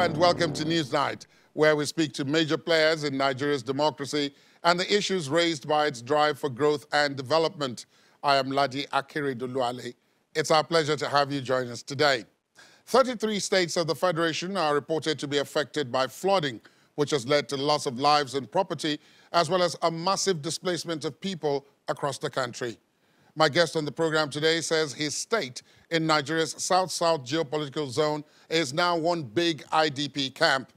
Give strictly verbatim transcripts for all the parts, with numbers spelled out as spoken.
and welcome to Newsnight, where we speak to major players in Nigeria's democracy and the issues raised by its drive for growth and development. I am Ladi Akiri Duluale. It's our pleasure to have you join us today. thirty-three states of the Federation are reported to be affected by flooding, which has led to loss of lives and property, as well as a massive displacement of people across the country. My guest on the program today says his state in Nigeria's South-South geopolitical zone is now one big I D P camp.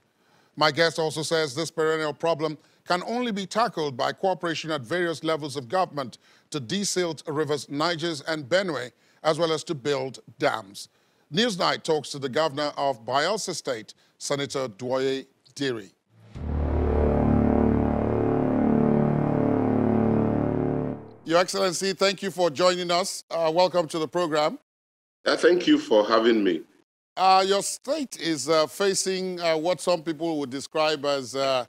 My guest also says this perennial problem can only be tackled by cooperation at various levels of government to desilt rivers Niger and Benue, as well as to build dams. Newsnight talks to the governor of Bayelsa State, Senator Dwye Diri. Your Excellency, thank you for joining us. Uh, welcome to the program. Uh, thank you for having me. Uh, your state is uh, facing uh, what some people would describe as uh,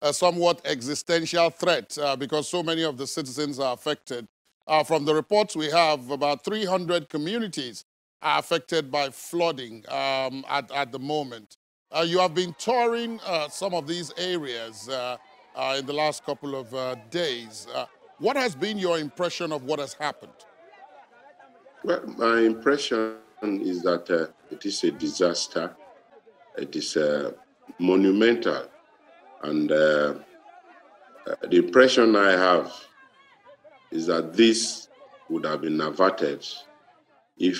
a somewhat existential threat uh, because so many of the citizens are affected. Uh, from the reports we have, about three hundred communities are affected by flooding um, at, at the moment. Uh, you have been touring uh, some of these areas uh, uh, in the last couple of uh, days. Uh, What has been your impression of what has happened? Well, my impression is that uh, it is a disaster. It is uh, monumental. And uh, the impression I have is that this would have been averted if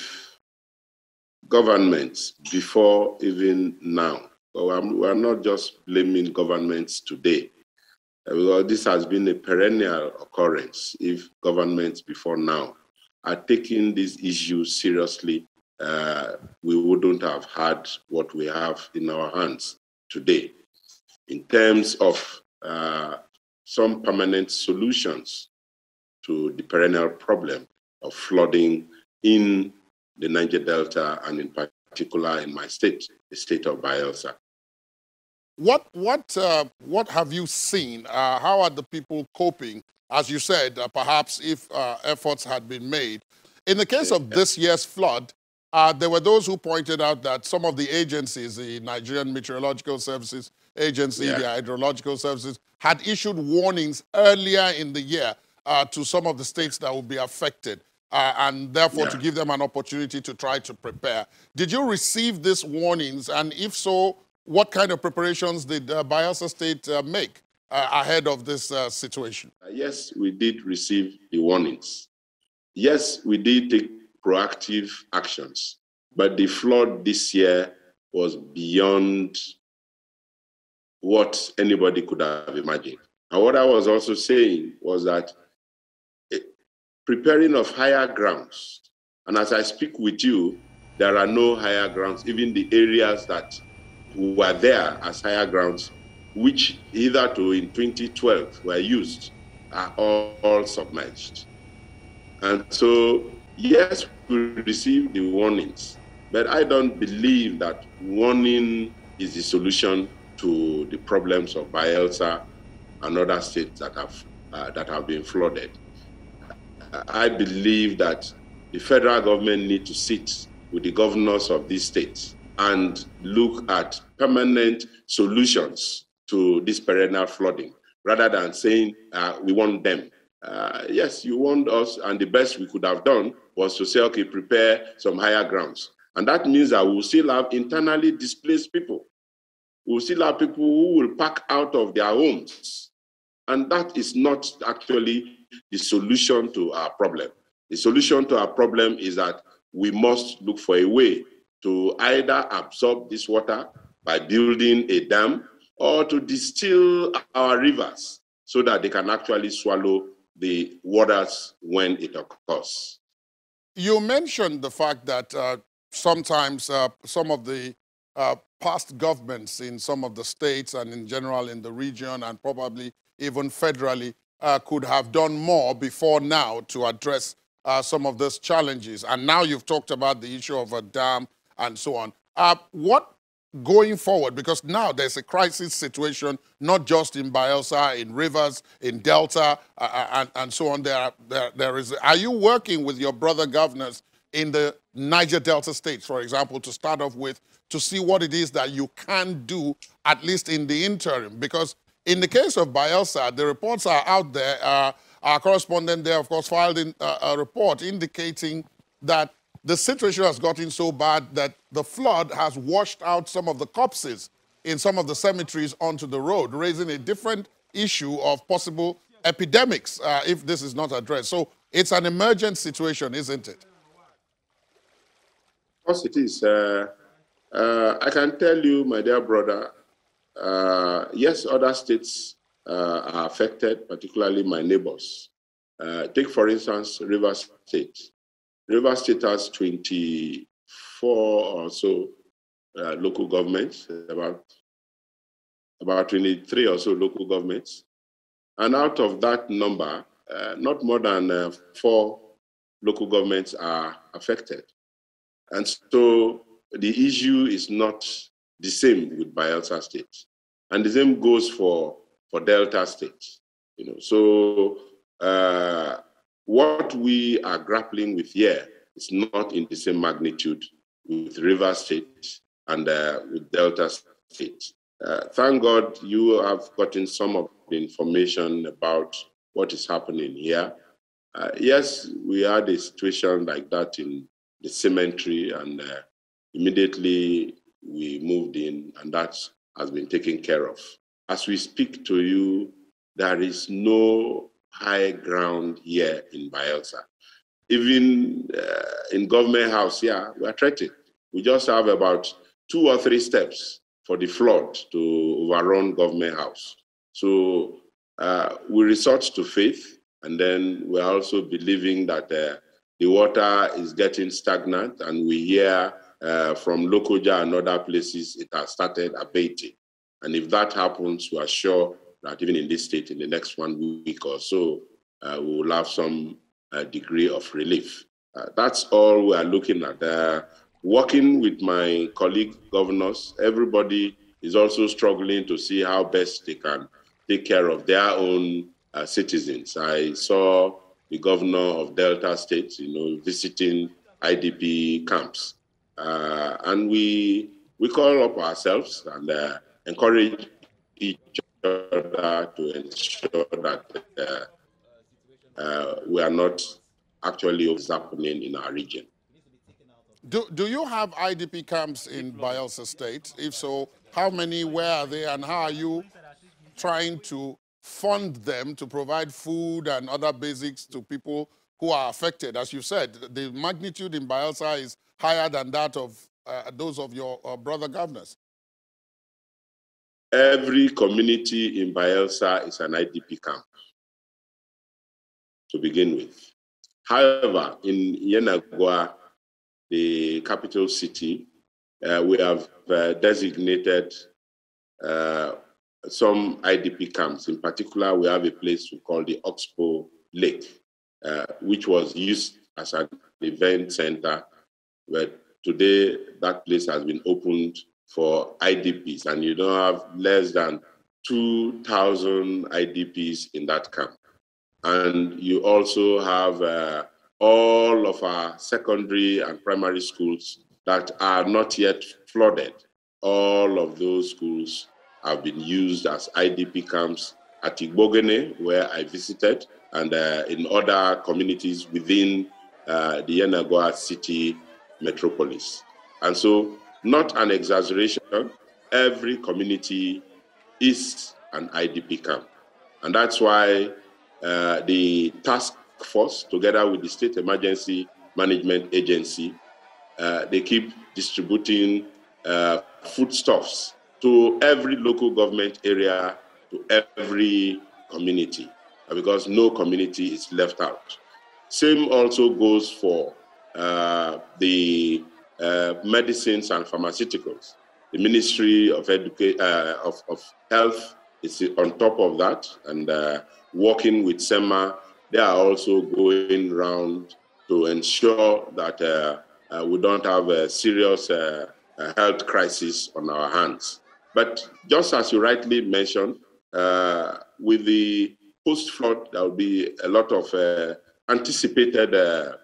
governments, before even now, we are not just blaming governments today. Because this has been a perennial occurrence if governments before now are taking this issue seriously, uh, we wouldn't have had what we have in our hands today. In terms of uh, some permanent solutions to the perennial problem of flooding in the Niger Delta and in particular in my state, the state of Bayelsa. What, what, uh, what have you seen? Uh, how are the people coping? As you said, uh, perhaps if uh, efforts had been made. In the case of this year's flood, uh, there were those who pointed out that some of the agencies, the Nigerian Meteorological Services Agency, yeah. the Hydrological Services, had issued warnings earlier in the year uh, to some of the states that would be affected, uh, and therefore yeah. to give them an opportunity to try to prepare. Did you receive these warnings, and if so, what kind of preparations did uh, Bayelsa State uh, make uh, ahead of this uh, situation? Yes, we did receive the warnings. Yes, we did take proactive actions, but the flood this year was beyond what anybody could have imagined. And what I was also saying was that preparing of higher grounds, and as I speak with you, there are no higher grounds, even the areas that who were there as higher grounds, which hitherto in twenty twelve were used, are all, all submerged. And so, yes, we received the warnings, but I don't believe that warning is the solution to the problems of Bayelsa and other states that have, uh, that have been flooded. I believe that the federal government needs to sit with the governors of these states and look at permanent solutions to this perennial flooding, rather than saying uh, we want them. Uh, yes, you want us, and the best we could have done was to say, okay, prepare some higher grounds. And that means that we'll still have internally displaced people. We'll still have people who will pack out of their homes. And that is not actually the solution to our problem. The solution to our problem is that we must look for a way to either absorb this water by building a dam or to distill our rivers so that they can actually swallow the waters when it occurs. You mentioned the fact that uh, sometimes uh, some of the uh, past governments in some of the states and in general in the region and probably even federally uh, could have done more before now to address uh, some of those challenges. And now you've talked about the issue of a dam and so on. Uh, what going forward, because now there's a crisis situation, not just in Bayelsa, in Rivers, in Delta, uh, and, and so on. There, there, there is. Are you working with your brother governors in the Niger Delta states, for example, to start off with, to see what it is that you can do, at least in the interim. Because in the case of Bayelsa, the reports are out there. Uh, our correspondent there, of course, filed in, uh, a report indicating that the situation has gotten so bad that the flood has washed out some of the corpses in some of the cemeteries onto the road, raising a different issue of possible epidemics uh, if this is not addressed. So it's an emergent situation, isn't it? Of course it is. Uh, uh, I can tell you, my dear brother, uh, yes, other states uh, are affected, particularly my neighbors. Uh, take, for instance, Rivers State. Rivers State has twenty-four or so uh, local governments, about, about twenty-three or so local governments. And out of that number, uh, not more than uh, four local governments are affected. And so the issue is not the same with Bayelsa State. And the same goes for, for Delta State. You know, so uh, what we are grappling with here is not in the same magnitude with Rivers State and uh, with Delta State. Uh, thank God you have gotten some of the information about what is happening here. Uh, yes, we had a situation like that in the cemetery, and uh, immediately we moved in, and that has been taken care of. As we speak to you, there is no high ground here in Bayelsa. Even uh, in Government House, yeah, we are threatened. We just have about two or three steps for the flood to overrun Government House. So uh, we resort to faith, and then we're also believing that uh, the water is getting stagnant, and we hear uh, from Lokoja and other places it has started abating. And if that happens, we are sure that even in this state, in the next one week or so, uh, we will have some uh, degree of relief. Uh, that's all we are looking at. Uh, working with my colleague governors, everybody is also struggling to see how best they can take care of their own uh, citizens. I saw the governor of Delta State, you know, visiting I D P camps. Uh, and we we call up ourselves and uh, encourage each other to ensure that uh, uh, we are not actually what's happening in our region. Do, do you have I D P camps in Bayelsa State? If so, how many, where are they, and how are you trying to fund them to provide food and other basics to people who are affected? As you said, the magnitude in Bayelsa is higher than that of uh, those of your uh, brother governors. Every community in Bayelsa is an I D P camp to begin with. However, in Yenagoa, the capital city, uh, we have uh, designated uh, some I D P camps. In particular, we have a place we call the Oxbow Lake, uh, which was used as an event center, where today that place has been opened for I D Ps, and you don't have less than two thousand I D Ps in that camp. And you also have uh, all of our secondary and primary schools that are not yet flooded. All of those schools have been used as I D P camps at Igbogene, where I visited, and uh, in other communities within uh, the Yenagoa city metropolis. And so, not an exaggeration, every community is an I D P camp. And that's why uh, the task force, together with the State Emergency Management Agency, uh, they keep distributing uh, foodstuffs to every local government area, to every community, because no community is left out. Same also goes for uh, the uh, medicines and pharmaceuticals. The Ministry of, Educa uh, of, of Health is on top of that, and uh, working with SEMA, they are also going around to ensure that uh, uh, we don't have a serious uh, uh, health crisis on our hands. But just as you rightly mentioned, uh, with the post-flood, there will be a lot of uh, anticipated uh,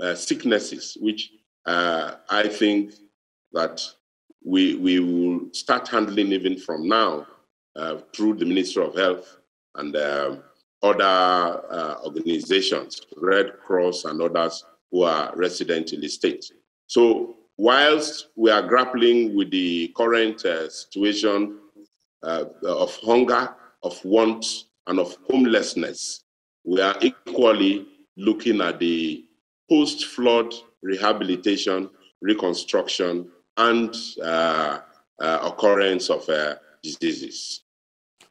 uh, sicknesses, which uh, I think that we, we will start handling even from now uh, through the Ministry of Health and uh, other uh, organizations, Red Cross and others who are resident in the state. So whilst we are grappling with the current uh, situation uh, of hunger, of want, and of homelessness, we are equally looking at the post-flood rehabilitation, reconstruction, and uh, uh, occurrence of uh, diseases.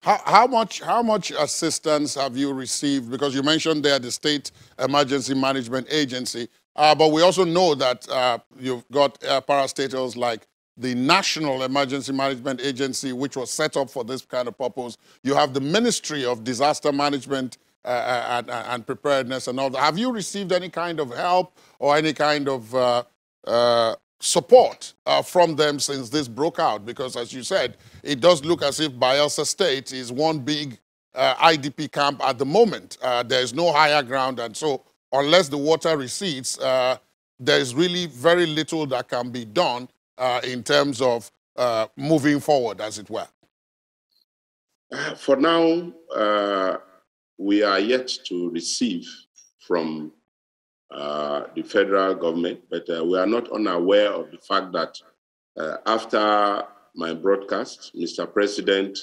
How, how much how much assistance have you received? Because you mentioned there the State Emergency Management Agency, uh, but we also know that uh, you've got uh, parastatals like the National Emergency Management Agency, which was set up for this kind of purpose. You have the Ministry of Disaster Management uh, and, and Preparedness and all that. Have you received any kind of help or any kind of uh, uh, support uh, from them since this broke out? Because as you said, it does look as if Bayelsa State is one big uh, I D P camp at the moment. Uh, there is no higher ground, and so unless the water recedes, uh, there is really very little that can be done Uh, in terms of uh, moving forward, as it were? Uh, for now, uh, we are yet to receive from uh, the federal government, but uh, we are not unaware of the fact that uh, after my broadcast, Mister President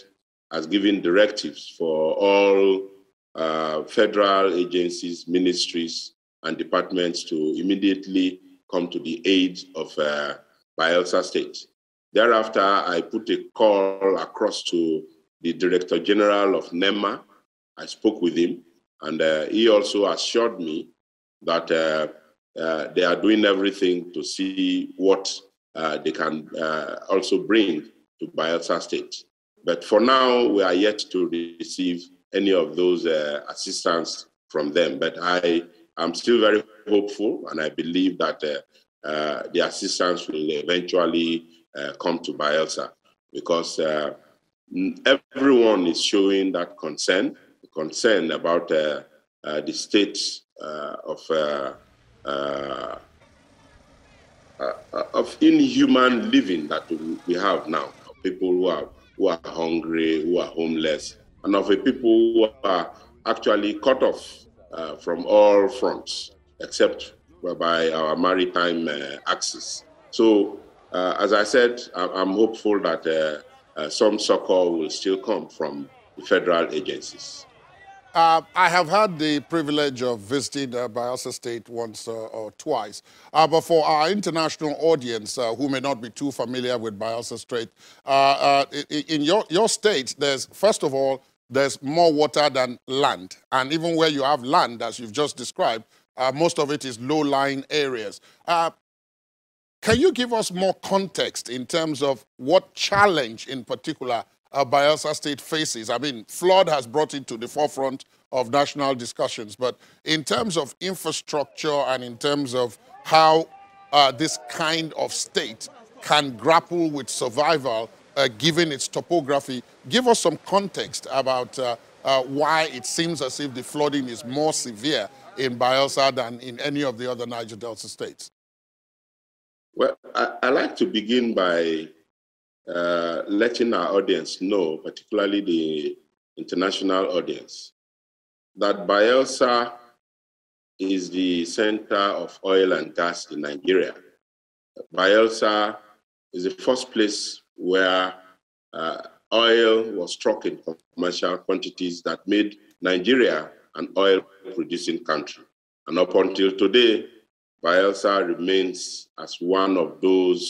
has given directives for all uh, federal agencies, ministries, and departments to immediately come to the aid of uh, Bayelsa State. Thereafter, I put a call across to the Director General of NEMA. I spoke with him, and uh, he also assured me that uh, uh, they are doing everything to see what uh, they can uh, also bring to Bayelsa State. But for now, we are yet to receive any of those uh, assistance from them. But I am still very hopeful, and I believe that uh, Uh, the assistance will eventually uh, come to Bayelsa, because uh, everyone is showing that concern, concern about uh, uh, the state uh, of uh, uh, uh, of inhuman living that we have now. People who are who are hungry, who are homeless, and of the people who are actually cut off uh, from all fronts except by our maritime uh, axis. So, uh, as I said, I I'm hopeful that uh, uh, some succor will still come from the federal agencies. Uh, I have had the privilege of visiting uh, Bayelsa State once uh, or twice. Uh, but for our international audience, uh, who may not be too familiar with Bayelsa State, uh, uh, in your, your state, there's, first of all, there's more water than land. And even where you have land, as you've just described, Uh, most of it is low-lying areas. Uh, can you give us more context in terms of what challenge in particular uh, Bayelsa State faces? I mean, flood has brought it to the forefront of national discussions, but in terms of infrastructure and in terms of how uh, this kind of state can grapple with survival, uh, given its topography, give us some context about uh, uh, why it seems as if the flooding is more severe in Bayelsa than in any of the other Niger Delta states? Well, I, I like to begin by uh, letting our audience know, particularly the international audience, that Bayelsa is the center of oil and gas in Nigeria. Bayelsa is the first place where uh, oil was struck in commercial quantities that made Nigeria an oil-producing country. And up until today, Bayelsa remains as one of those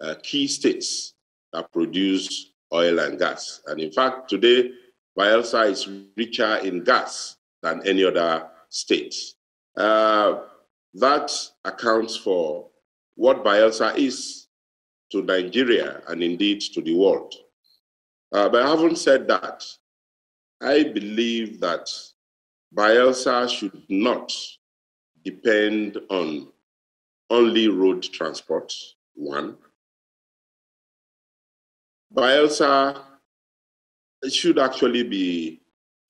uh, key states that produce oil and gas. And in fact, today, Bayelsa is richer in gas than any other state. Uh, that accounts for what Bayelsa is to Nigeria and indeed to the world. Uh, but having said that, I believe that Bayelsa should not depend on only road transport, one. Bayelsa should actually be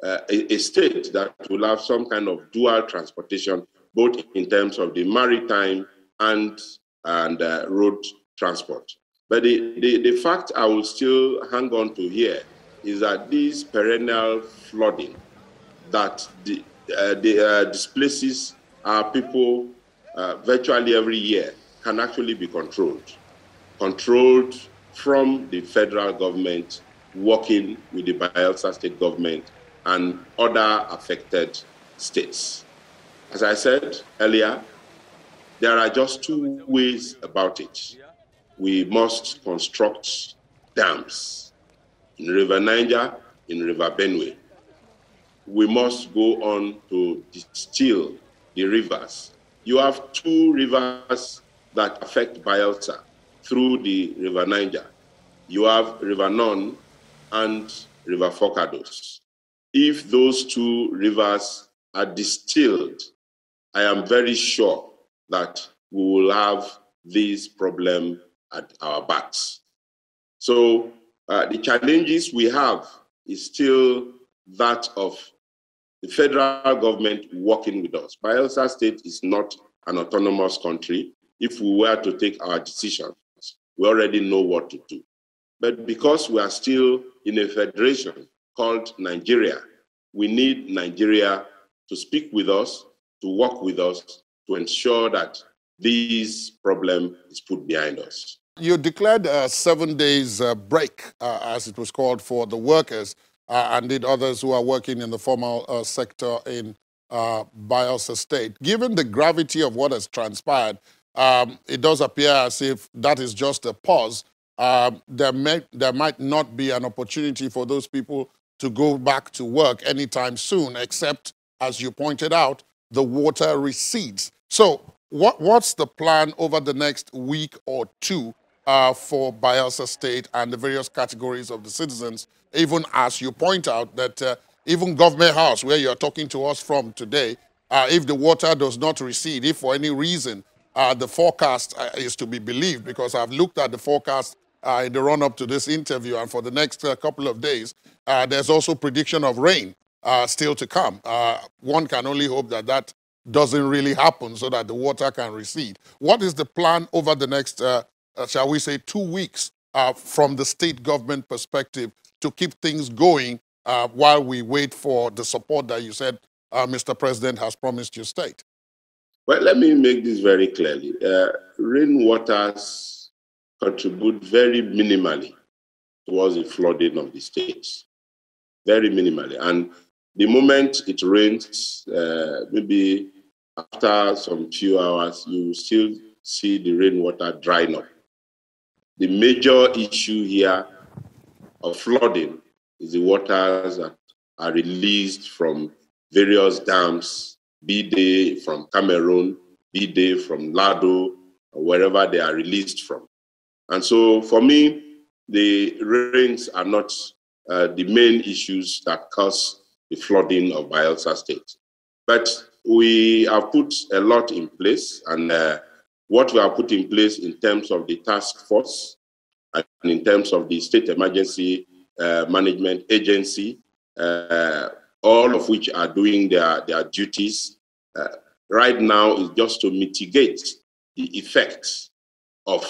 uh, a, a state that will have some kind of dual transportation both in terms of the maritime and, and uh, road transport. But the, the, the fact I will still hang on to here is that this perennial flooding that the, uh, the, uh, displaces our people uh, virtually every year can actually be controlled. Controlled from the federal government, working with the Bayelsa state government and other affected states. As I said earlier, there are just two ways about it. We must construct dams in River Niger, in River Benue. We must go on to distill the rivers. You have two rivers that affect Bayelsa through the River Niger. You have River Non and River Forcados. If those two rivers are distilled, I am very sure that we will have this problem at our backs. So uh, the challenges we have is still that of the federal government working with us. Bayelsa State is not an autonomous country. If we were to take our decisions, we already know what to do. But because we are still in a federation called Nigeria, we need Nigeria to speak with us, to work with us, to ensure that this problem is put behind us. You declared a seven days uh, break, uh, as it was called, for the workers uh, and did others who are working in the formal uh, sector in uh, Bayelsa State. Given the gravity of what has transpired, um, it does appear as if that is just a pause. Uh, there, may, there might not be an opportunity for those people to go back to work anytime soon, except, as you pointed out, the water recedes. So what, what's the plan over the next week or two uh, for Bayelsa State and the various categories of the citizens, even as you point out that uh, even Government House, where you're talking to us from today, uh, if the water does not recede, if for any reason uh, the forecast uh, is to be believed, because I've looked at the forecast Uh, in the run-up to this interview, and for the next uh, couple of days, uh, there's also prediction of rain uh, still to come. Uh, one can only hope that that doesn't really happen so that the water can recede. What is the plan over the next, uh, uh, shall we say, two weeks uh, from the state government perspective to keep things going uh, while we wait for the support that you said uh, Mister President has promised your state? Well, let me make this very clearly. Uh, rainwaters contribute very minimally towards the flooding of the states, very minimally. And the moment it rains, uh, maybe after some few hours, you still see the rainwater drying up. The major issue here of flooding is the waters that are released from various dams, be they from Cameroon, be they from Lado, or wherever they are released from. And so, for me, the rains are not uh, the main issues that cause the flooding of Bayelsa State. But we have put a lot in place, and uh, what we have put in place in terms of the task force and in terms of the State Emergency uh, Management Agency, uh, all of which are doing their, their duties, uh, right now is just to mitigate the effects of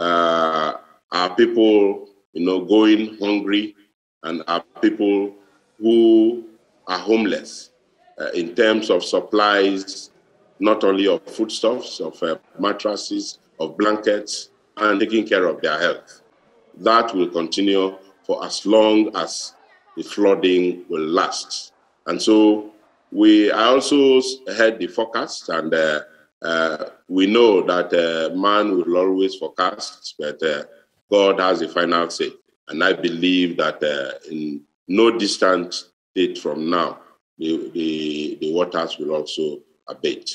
Uh, our people, you know, going hungry, and our people who are homeless uh, in terms of supplies, not only of foodstuffs, of uh, mattresses, of blankets, and taking care of their health. That will continue for as long as the flooding will last. And so we I also heard the forecast, and uh, Uh, we know that uh, man will always forecast, but uh, God has the final say. And I believe that uh, in no distant date from now, the, the, the waters will also abate.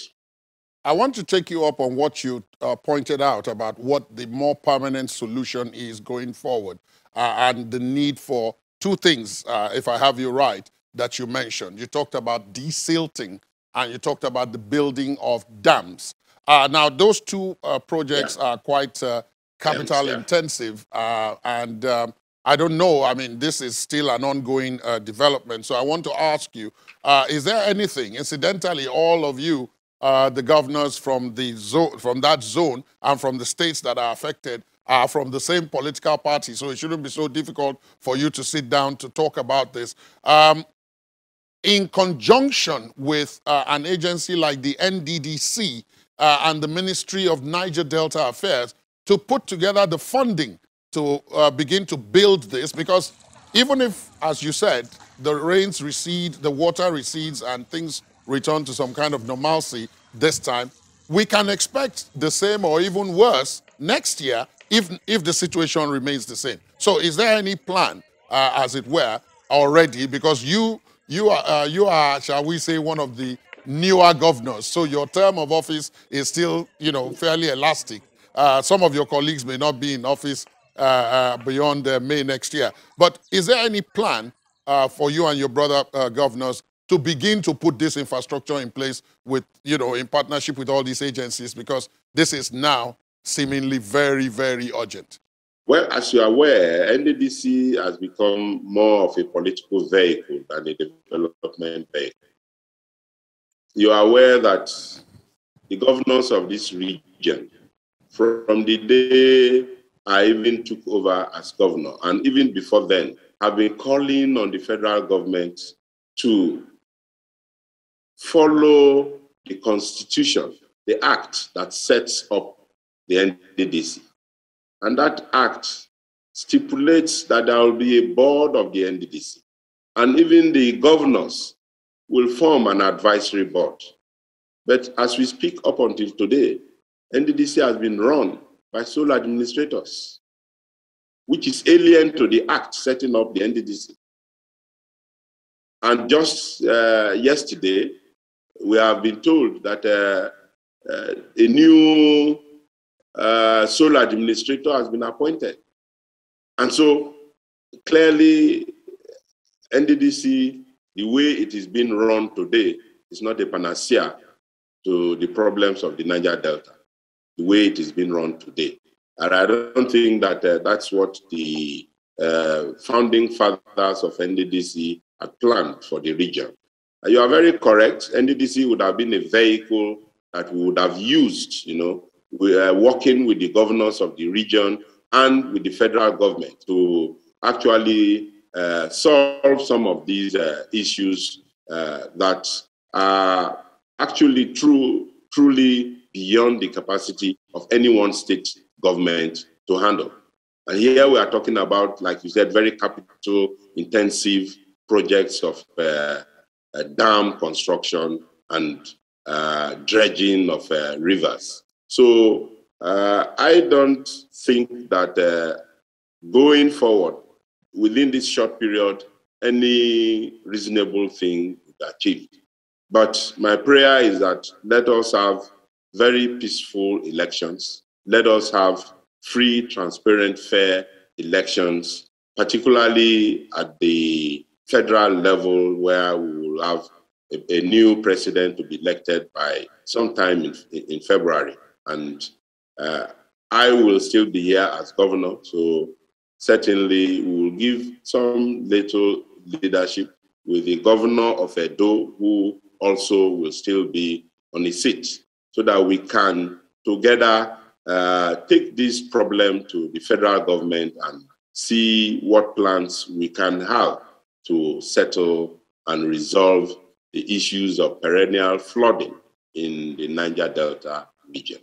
I want to take you up on what you uh, pointed out about what the more permanent solution is going forward uh, and the need for two things, uh, if I have you right, that you mentioned. You talked about desilting, and you talked about the building of dams. Uh, now, those two uh, projects yeah. are quite uh, capital yeah. intensive, uh, and um, I don't know, I mean, this is still an ongoing uh, development, so I want to ask you, uh, is there anything, incidentally, all of you uh, the governors from, the zone, from that zone and from the states that are affected are from the same political party, so it shouldn't be so difficult for you to sit down to talk about this. Um, in conjunction with uh, an agency like the N D D C uh, and the Ministry of Niger Delta Affairs to put together the funding to uh, begin to build this, because even if, as you said, the rains recede, the water recedes, and things return to some kind of normalcy this time, we can expect the same or even worse next year if, if the situation remains the same. So is there any plan, uh, as it were, already? Because you, you, are, uh, you are, shall we say, one of the newer governors, so your term of office is still, you know, fairly elastic. Uh, some of your colleagues may not be in office uh, uh, beyond uh, May next year. But is there any plan uh, for you and your brother uh, governors to begin to put this infrastructure in place with, you know, in partnership with all these agencies? Because this is now seemingly very, very urgent. Well, as you're aware, N D D C has become more of a political vehicle than a development vehicle. You are aware that the governors of this region, from the day I even took over as governor, and even before then, have been calling on the federal government to follow the Constitution, the act that sets up the N D D C. And that act stipulates that there will be a board of the N D D C. And even the governors will form an advisory board. But as we speak up until today, N D D C has been run by sole administrators, which is alien to the act setting up the N D D C. And just uh, yesterday, we have been told that uh, uh, a new uh, sole administrator has been appointed. And so clearly, N D D C, the way it is being run today, is not a panacea to the problems of the Niger Delta, the way it is being run today. And I don't think that uh, that's what the uh, founding fathers of N D D C had planned for the region. And you are very correct. N D D C would have been a vehicle that we would have used, you know, we are working with the governors of the region and with the federal government to actually uh, solve some of these uh, issues uh, that are actually true, truly beyond the capacity of any one state government to handle. And here we are talking about, like you said, very capital-intensive projects of uh, dam construction and uh, dredging of uh, rivers. So uh, I don't think that uh, going forward, within this short period, any reasonable thing is achieved. But my prayer is that let us have very peaceful elections. Let us have free, transparent, fair elections, particularly at the federal level, where we will have a, a new president to be elected by sometime in, in February. And uh, I will still be here as governor, so certainly we will give some little leadership with the governor of Edo, who also will still be on his seat, so that we can together uh, take this problem to the federal government and see what plans we can have to settle and resolve the issues of perennial flooding in the Niger Delta region.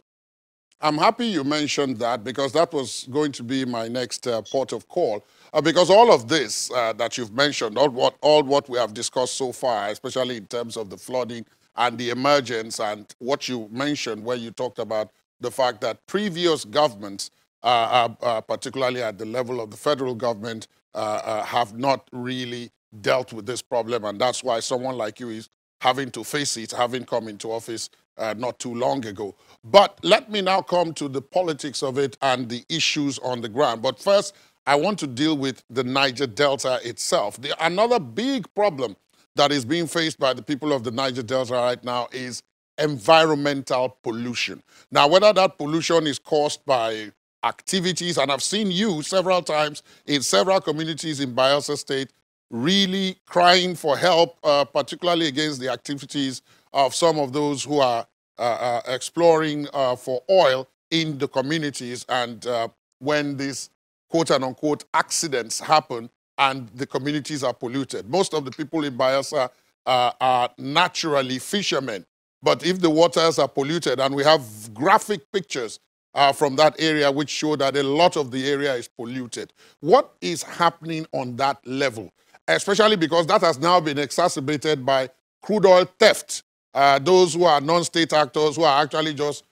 I'm happy you mentioned that, because that was going to be my next uh, port of call. Uh, because all of this uh, that you've mentioned, all what, all what we have discussed so far, especially in terms of the flooding and the emergence, and what you mentioned where you talked about the fact that previous governments, uh, uh, particularly at the level of the federal government, uh, uh, have not really dealt with this problem. And that's why someone like you is having to face it, having come into office uh, not too long ago. But let me now come to the politics of it and the issues on the ground. But first, I want to deal with the Niger Delta itself. The, another big problem that is being faced by the people of the Niger Delta right now is environmental pollution. Now, whether that pollution is caused by activities, and I've seen you several times in several communities in Bayelsa State really crying for help, uh, particularly against the activities of some of those who are uh, uh, exploring uh, for oil in the communities, and uh, when these quote-unquote accidents happen and the communities are polluted. Most of the people in Bayelsa uh, are naturally fishermen, but if the waters are polluted, and we have graphic pictures uh, from that area which show that a lot of the area is polluted. What is happening on that level? Especially because that has now been exacerbated by crude oil theft. Uh, those who are non-state actors who are actually just,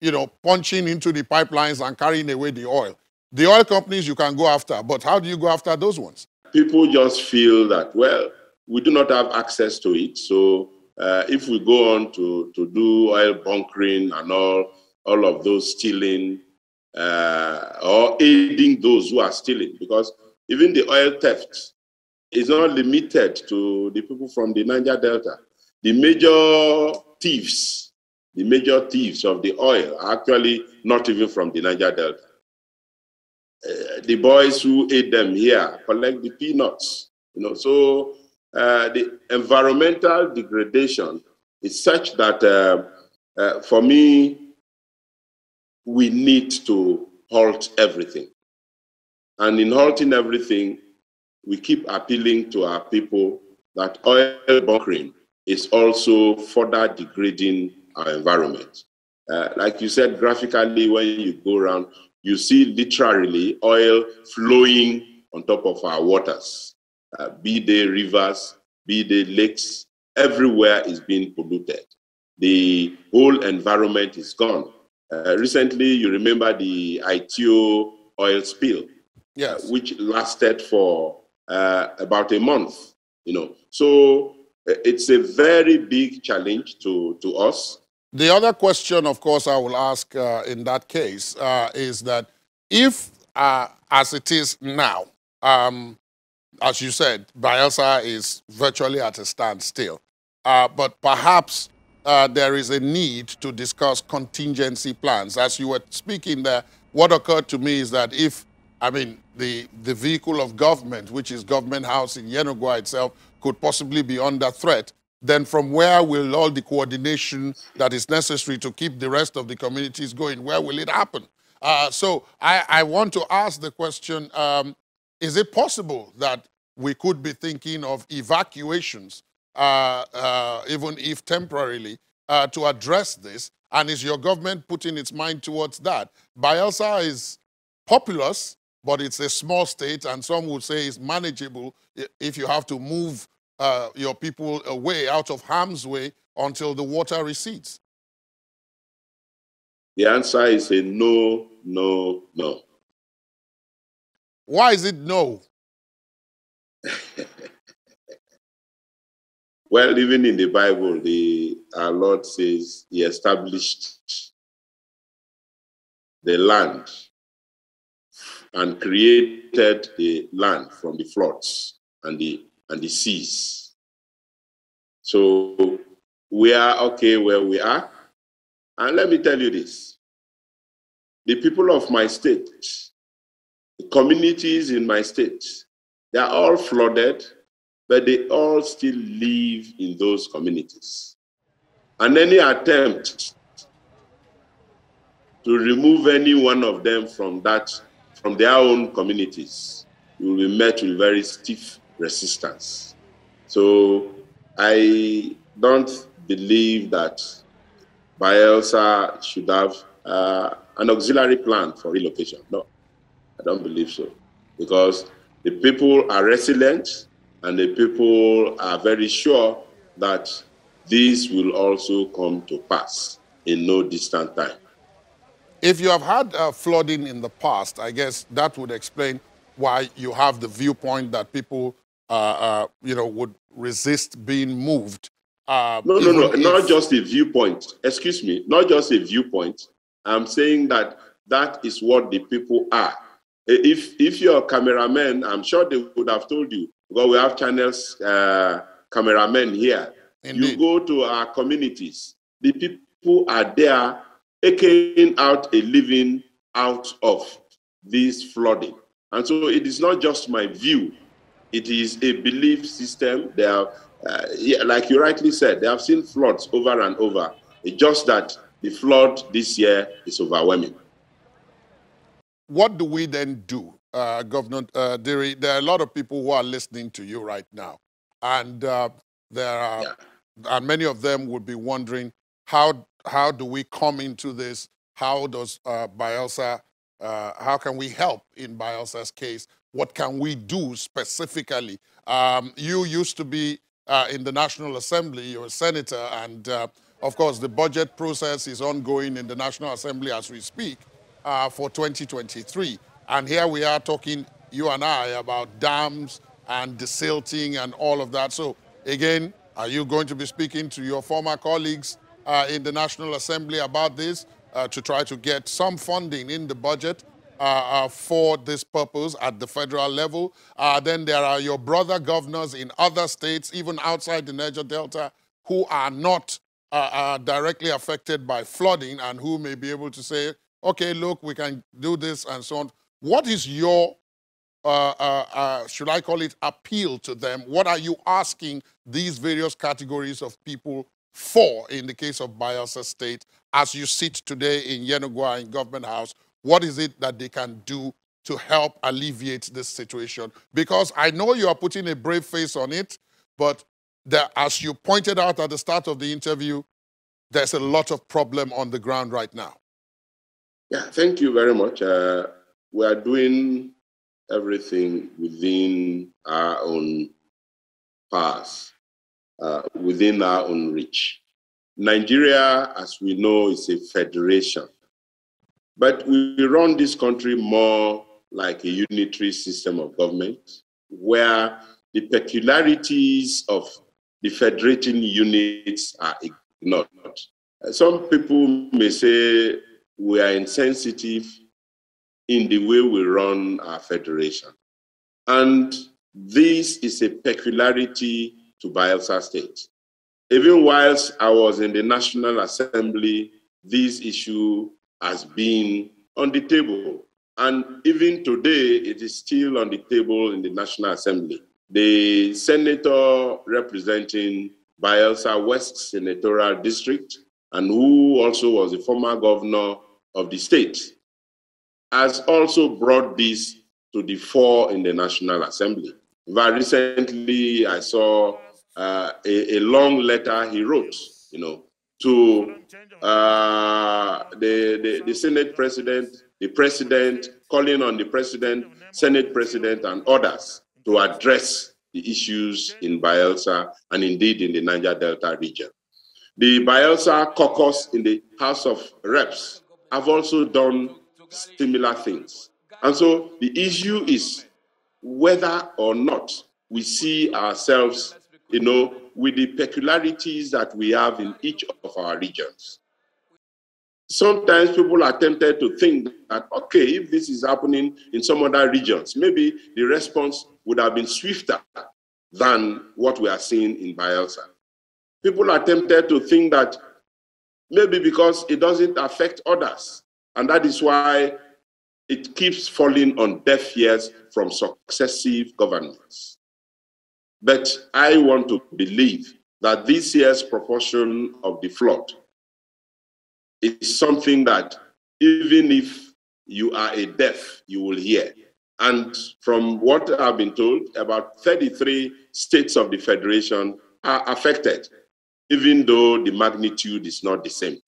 you know, punching into the pipelines and carrying away the oil. The oil companies you can go after, but how do you go after those ones? People just feel that, well, we do not have access to it. So uh, if we go on to, to do oil bunkering and all, all of those stealing uh, or aiding those who are stealing, because even the oil theft is not limited to the people from the Niger Delta. The major thieves, the major thieves of the oil are actually not even from the Niger Delta. Uh, the boys who aid them here collect the peanuts, you know. So uh, the environmental degradation is such that, uh, uh, for me, we need to halt everything. And in halting everything, we keep appealing to our people that oil bunkering is also further degrading our environment. Uh, like you said, graphically, when you go around, you see literally oil flowing on top of our waters, uh, be they rivers, be they lakes, everywhere is being polluted. The whole environment is gone. Uh, recently, you remember the Itio oil spill, yes, uh, which lasted for Uh, about a month, you know. So it's a very big challenge to, to us. The other question, of course, I will ask uh, in that case uh, is that if, uh, as it is now, um, as you said, Bayelsa is virtually at a standstill, uh, but perhaps uh, there is a need to discuss contingency plans. As you were speaking there, what occurred to me is that if I mean, the, the vehicle of government, which is Government House in Yenugua itself, could possibly be under threat, then from where will all the coordination that is necessary to keep the rest of the communities going, where will it happen? Uh, so I, I want to ask the question, um, is it possible that we could be thinking of evacuations, uh, uh, even if temporarily, uh, to address this? And is your government putting its mind towards that? Bayelsa is populous, but it's a small state, and some would say it's manageable if you have to move uh, your people away, out of harm's way, until the water recedes. The answer is a no, no, no. Why is it no? Well, even in the Bible, the, our Lord says he established the land and created the land from the floods and the, and the seas. So we are okay where we are. And let me tell you this. The people of my state, the communities in my state, they are all flooded, but they all still live in those communities. And any attempt to remove any one of them from that from their own communities, you will be met with very stiff resistance. So I don't believe that Bayelsa should have uh, an auxiliary plan for relocation. No, I don't believe so. Because the people are resilient and the people are very sure that this will also come to pass in no distant time. If you have had uh, flooding in the past, I guess that would explain why you have the viewpoint that people, uh, uh, you know, would resist being moved. Uh, no, no, no, if... not just a viewpoint. Excuse me, not just a viewpoint. I'm saying that that is what the people are. If if you're a cameraman, I'm sure they would have told you, because we have channels, uh, cameramen here. Indeed. You go to our communities, the people are there, taking out a living out of this flooding. And so it is not just my view, it is a belief system. They have, uh, yeah, like you rightly said, they have seen floods over and over. It's just that the flood this year is overwhelming. What do we then do, uh, Governor uh, Diri? There are a lot of people who are listening to you right now, and uh, there are, yeah. and many of them would be wondering how how do we come into this? How does uh, Bayelsa? Uh, how can we help in Bayelsa's case? What can we do specifically? Um, you used to be uh, in the National Assembly. You're a senator, and uh, of course, the budget process is ongoing in the National Assembly as we speak uh, for twenty twenty-three. And here we are talking, you and I, about dams and desilting and all of that. So again, are you going to be speaking to your former colleagues uh, in the National Assembly about this uh, to try to get some funding in the budget uh, uh, for this purpose at the federal level? Uh, then there are your brother governors in other states, even outside the Niger Delta, who are not Uh, are directly affected by flooding and who may be able to say, okay, look, we can do this and so on. What is your, uh, uh, uh, should I call it, appeal to them? What are you asking these various categories of people for in the case of Bayelsa State as you sit today in Yenagoa in Government House? What is it that they can do to help alleviate this situation? Because I know you are putting a brave face on it, but that, as you pointed out at the start of the interview, there's a lot of problem on the ground right now. Yeah, thank you very much. Uh, we are doing everything within our own powers, uh, within our own reach. Nigeria, as we know, is a federation. But we run this country more like a unitary system of government, where the peculiarities of the federating units are ignored. Some people may say we are insensitive in the way we run our federation. And this is a peculiarity to Bayelsa State. Even whilst I was in the National Assembly, this issue has been on the table. And even today, it is still on the table in the National Assembly. The senator representing Bayelsa West Senatorial District, and who also was the former governor of the state, has also brought this to the fore in the National Assembly. Very recently, I saw uh, a, a long letter he wrote, you know, to uh, the, the, the Senate President, the President, calling on the President, Senate President, and others to address the issues in Bayelsa and indeed in the Niger Delta region. The Bayelsa caucus in the House of Reps have also done similar things. And so the issue is whether or not we see ourselves, you know, with the peculiarities that we have in each of our regions. Sometimes people are tempted to think that, okay, if this is happening in some other regions, maybe the response would have been swifter than what we are seeing in Bayelsa. People are tempted to think that maybe because it doesn't affect others, and that is why it keeps falling on deaf ears from successive governments. But I want to believe that this year's proportion of the flood is something that even if you are a deaf, you will hear. And from what I've been told, about thirty-three states of the Federation are affected, even though the magnitude is not the same.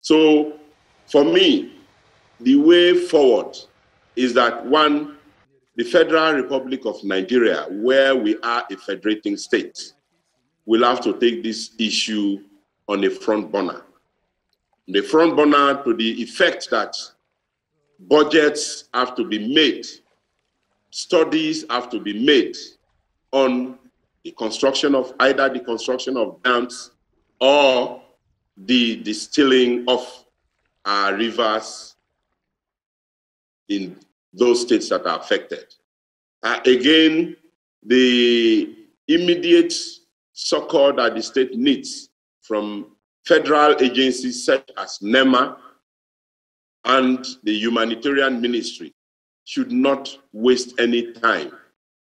So for me, the way forward is that, one, the Federal Republic of Nigeria, where we are a federating state, will have to take this issue on a front burner. The front burner to the effect that budgets have to be made, studies have to be made on the construction of either the construction of dams or the distilling of our rivers in those states that are affected. Uh, again, the immediate support that the state needs from federal agencies such as NEMA and the humanitarian ministry should not waste any time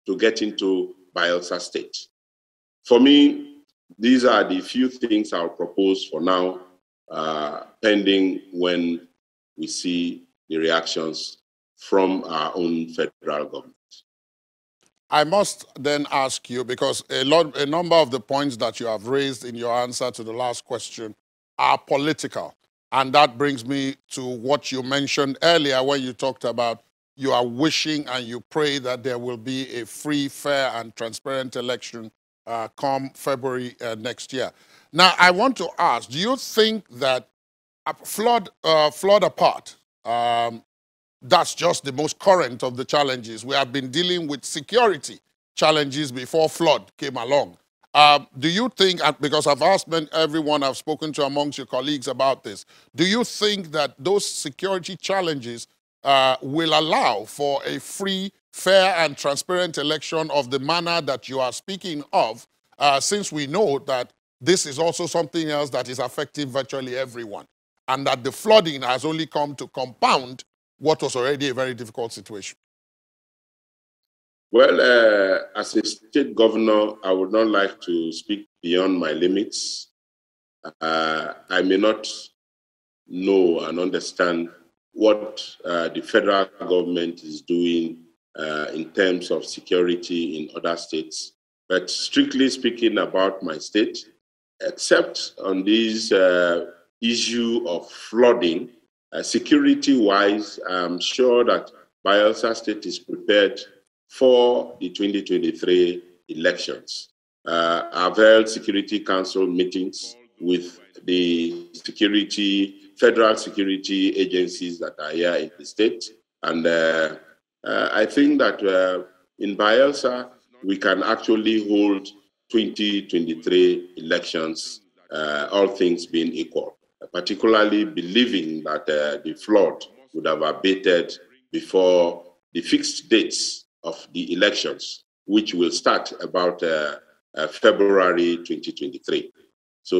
to get into Bayelsa State. For me, these are the few things I'll propose for now uh, pending when we see the reactions from our own federal government. I must then ask you, because a, lot, a number of the points that you have raised in your answer to the last question are political. And that brings me to what you mentioned earlier when you talked about you are wishing and you pray that there will be a free, fair, and transparent election uh, come February uh, next year. Now, I want to ask, do you think that flood, uh, flood apart, um, that's just the most current of the challenges? We have been dealing with security challenges before flood came along. Uh, do you think, because I've asked everyone I've spoken to amongst your colleagues about this, do you think that those security challenges uh, will allow for a free, fair, and transparent election of the manner that you are speaking of, uh, since we know that this is also something else that is affecting virtually everyone, and that the flooding has only come to compound what was already a very difficult situation? Well, uh, as a state governor, I would not like to speak beyond my limits. Uh, I may not know and understand what uh, the federal government is doing uh, in terms of security in other states. But strictly speaking about my state, except on this uh, issue of flooding, Uh, security-wise, I'm sure that Bayelsa State is prepared for the twenty twenty-three elections. Uh, I've held Security Council meetings with the security, federal security agencies that are here in the state. And uh, uh, I think that uh, in Bayelsa, we can actually hold twenty twenty-three elections, uh, all things being equal, particularly believing that uh, the flood would have abated before the fixed dates of the elections, which will start about uh, uh, February twenty twenty-three. So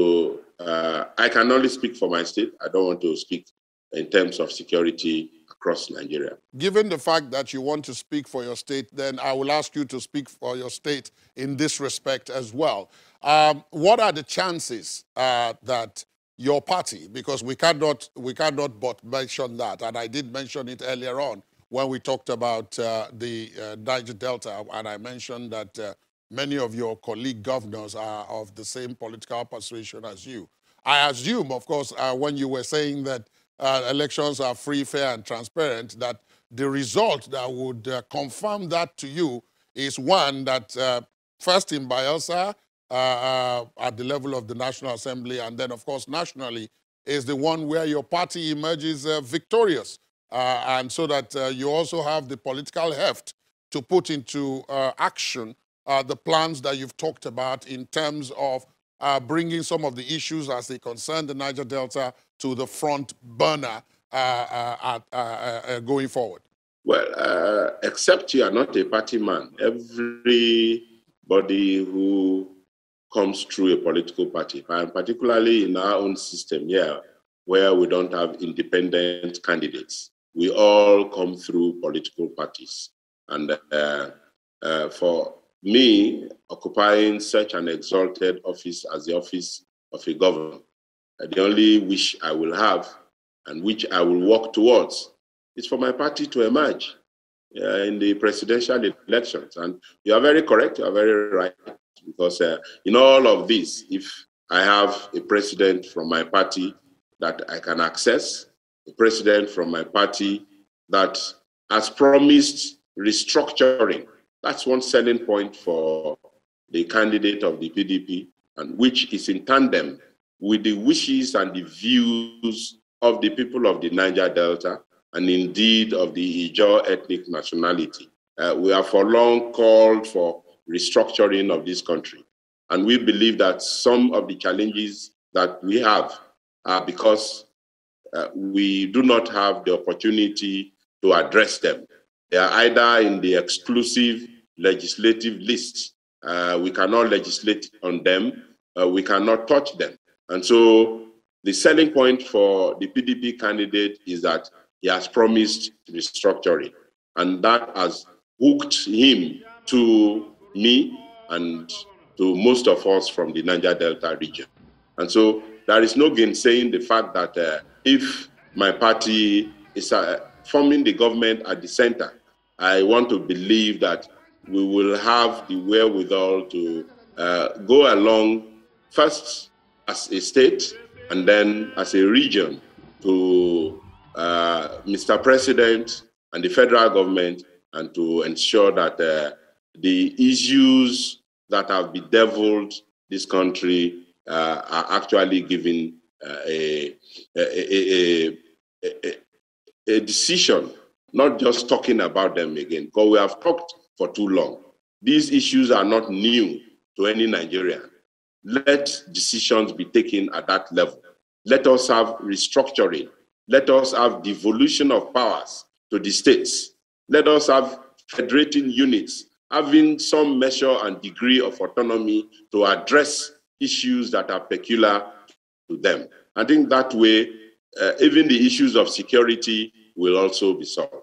uh, I can only speak for my state. I don't want to speak in terms of security across Nigeria. Given the fact that you want to speak for your state, then I will ask you to speak for your state in this respect as well. Um, what are the chances uh, that your party, because we cannot, we cannot but mention that, and I did mention it earlier on when we talked about uh, the uh, Niger Delta, and I mentioned that uh, many of your colleague governors are of the same political persuasion as you. I assume, of course, uh, when you were saying that uh, elections are free, fair, and transparent, that the result that would uh, confirm that to you is one that uh, first in Bayelsa, Uh, uh, at the level of the National Assembly, and then, of course, nationally, is the one where your party emerges uh, victorious. Uh, and so that uh, you also have the political heft to put into uh, action uh, the plans that you've talked about in terms of uh, bringing some of the issues as they concern the Niger Delta to the front burner uh, uh, uh, uh, uh, going forward. Well, uh, except you are not a party man. Everybody who comes through a political party, and particularly in our own system here, where we don't have independent candidates. We all come through political parties. And uh, uh, for me, occupying such an exalted office as the office of a governor, the only wish I will have and which I will work towards is for my party to emerge uh, in the presidential elections. And you are very correct, you are very right. Because uh, in all of this, if I have a president from my party that I can access, a president from my party that has promised restructuring, that's one selling point for the candidate of the P D P, and which is in tandem with the wishes and the views of the people of the Niger Delta, and indeed of the Ijaw ethnic nationality. Uh, we have for long called for restructuring of this country. And we believe that some of the challenges that we have are because uh, we do not have the opportunity to address them. They are either in the exclusive legislative list. Uh, we cannot legislate on them. Uh, we cannot touch them. And so the selling point for the P D P candidate is that he has promised restructuring. And that has hooked him to me and to most of us from the Niger Delta region. And so There is no gainsaying the fact that uh, if my party is uh, forming the government at the center, I want to believe that we will have the wherewithal to uh, go along first as a state and then as a region to uh, Mister President and the federal government, and to ensure that uh, the issues that have bedeviled this country uh, are actually given uh, a, a, a, a, a decision, not just talking about them again, because we have talked for too long. These issues are not new to any Nigerian. Let decisions be taken at that level. Let us have restructuring. Let us have devolution of powers to the states. Let us have federating units, having some measure and degree of autonomy to address issues that are peculiar to them. I think that way, uh, even the issues of security will also be solved.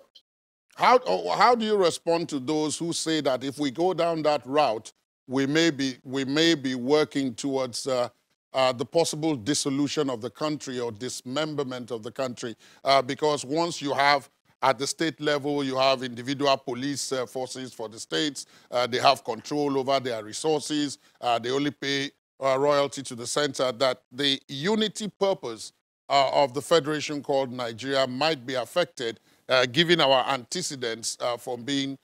How, how do you respond to those who say that if we go down that route, we may be, we may be working towards uh, uh, the possible dissolution of the country or dismemberment of the country? Uh, because once you have, at the state level, you have individual police uh, forces for the states. Uh, they have control over their resources. Uh, they only pay uh, royalty to the center. That the unity purpose uh, of the federation called Nigeria might be affected, uh, given our antecedents uh, from being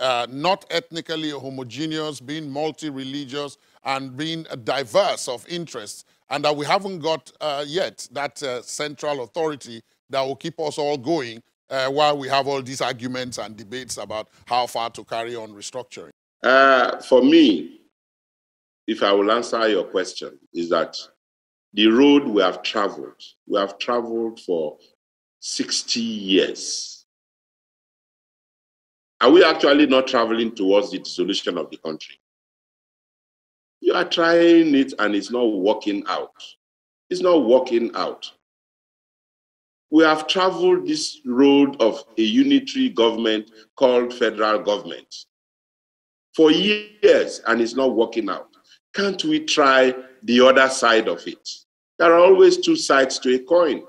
uh, not ethnically homogeneous, being multi-religious, and being diverse of interests, and that we haven't got uh, yet that uh, central authority that will keep us all going, Uh, while we have all these arguments and debates about how far to carry on restructuring? Uh, for me, if I will answer your question, is that the road we have traveled, we have traveled for sixty years. Are we actually not traveling towards the dissolution of the country? You are trying it and it's not working out. It's not working out. We have traveled this road of a unitary government called federal government for years, and it's not working out. Can't we try the other side of it? There are always two sides to a coin.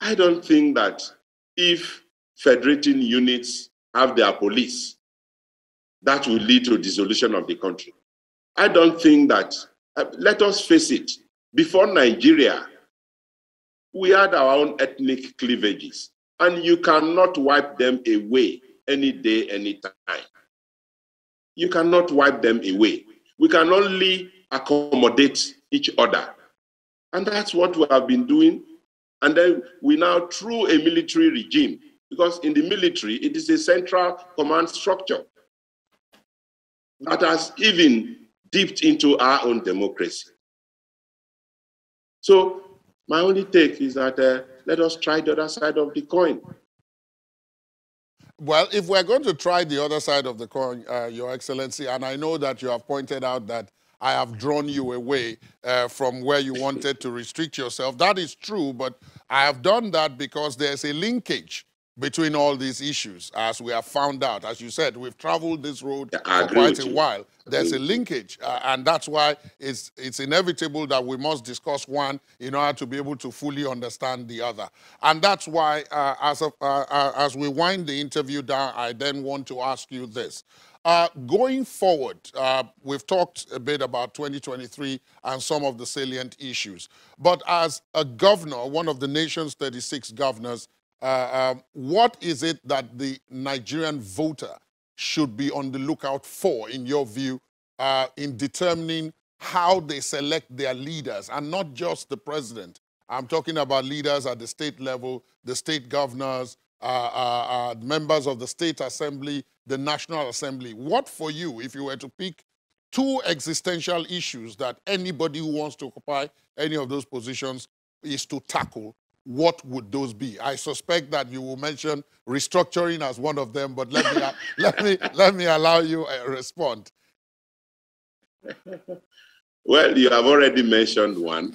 I don't think that if federating units have their police, that will lead to dissolution of the country. I don't think that, let us face it, before Nigeria, we had our own ethnic cleavages, and you cannot wipe them away any day, any time. You cannot wipe them away. We can only accommodate each other. And that's what we have been doing. And then we now, through a military regime, because in the military, it is a central command structure that has even dipped into our own democracy. So, my only take is that uh, let us try the other side of the coin. Well, if we're going to try the other side of the coin, uh, Your Excellency, and I know that you have pointed out that I have drawn you away uh, from where you wanted to restrict yourself. That is true, but I have done that because there's a linkage between all these issues, as we have found out. As you said, we've traveled this road for quite a while. There's a linkage, uh, and that's why it's, it's inevitable that we must discuss one in order to be able to fully understand the other. And that's why, uh, as, a, uh, as we wind the interview down, I then want to ask you this. Uh, going forward, uh, we've talked a bit about twenty twenty-three and some of the salient issues. But as a governor, one of the nation's thirty-six governors, Uh, um, what is it that the Nigerian voter should be on the lookout for, in your view, uh, in determining how they select their leaders, and not just the president? I'm talking about leaders at the state level, the state governors, uh, uh, uh, members of the state assembly, the national assembly. What for you, if you were to pick two existential issues that anybody who wants to occupy any of those positions is to tackle? What would those be? I suspect that you will mention restructuring as one of them, but let me let me let me allow you a respond. Well, you have already mentioned one.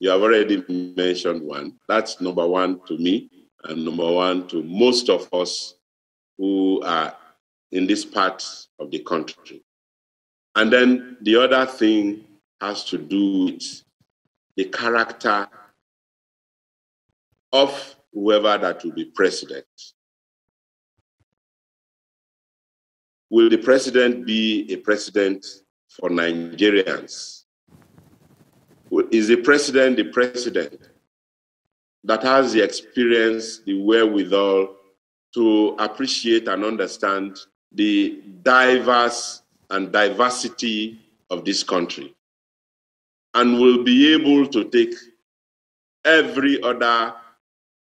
You have already mentioned one. That's number one to me, and number one to most of us who are in this part of the country. And then the other thing has to do with the character of whoever that will be president. Will the president be a president for Nigerians? Is the president the president that has the experience, the wherewithal to appreciate and understand the diverse and diversity of this country, and will be able to take every other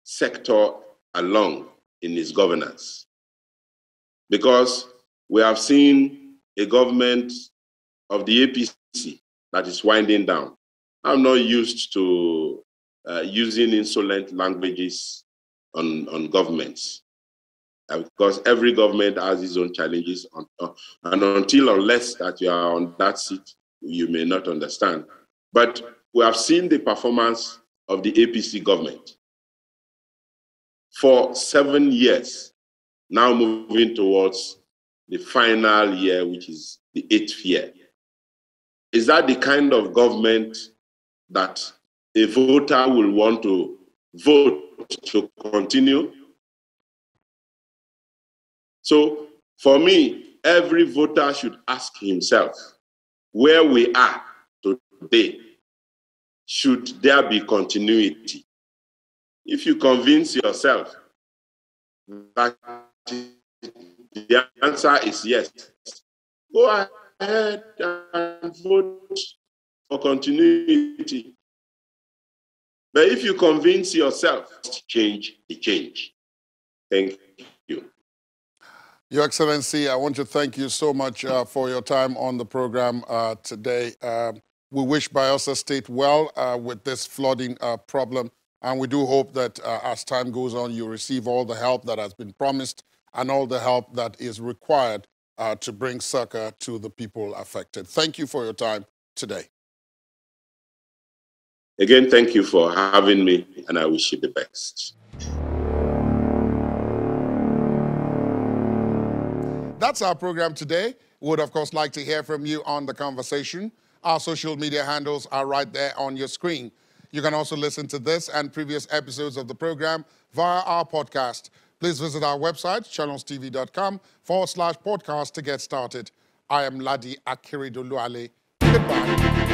sector along in his governance? Because we have seen a government of the A P C that is winding down. I'm not used to uh, using insolent languages on, on governments, uh, because every government has its own challenges, on, uh, and until unless that you are on that seat, you may not understand. But we have seen the performance of the A P C government for seven years, now moving towards the final year, which is the eighth year. Is that the kind of government that a voter will want to vote to continue? So for me, every voter should ask himself, where we are today, should there be continuity? If you convince yourself that the answer is yes, go ahead and vote for continuity. But if you convince yourself to change, the change. Thank you. Your Excellency, I want to thank you so much uh, for your time on the program uh, today. Uh, we wish Bayelsa State well uh, with this flooding uh, problem, and we do hope that uh, as time goes on, you receive all the help that has been promised and all the help that is required uh, to bring succor to the people affected. Thank you for your time today. Again, thank you for having me, and I wish you the best. That's our program today. We would, of course, like to hear from you on the conversation. Our social media handles are right there on your screen. You can also listen to this and previous episodes of the program via our podcast. Please visit our website, channels t v dot com forward slash podcast to get started. I am Ladi Akiri Duluale. Goodbye.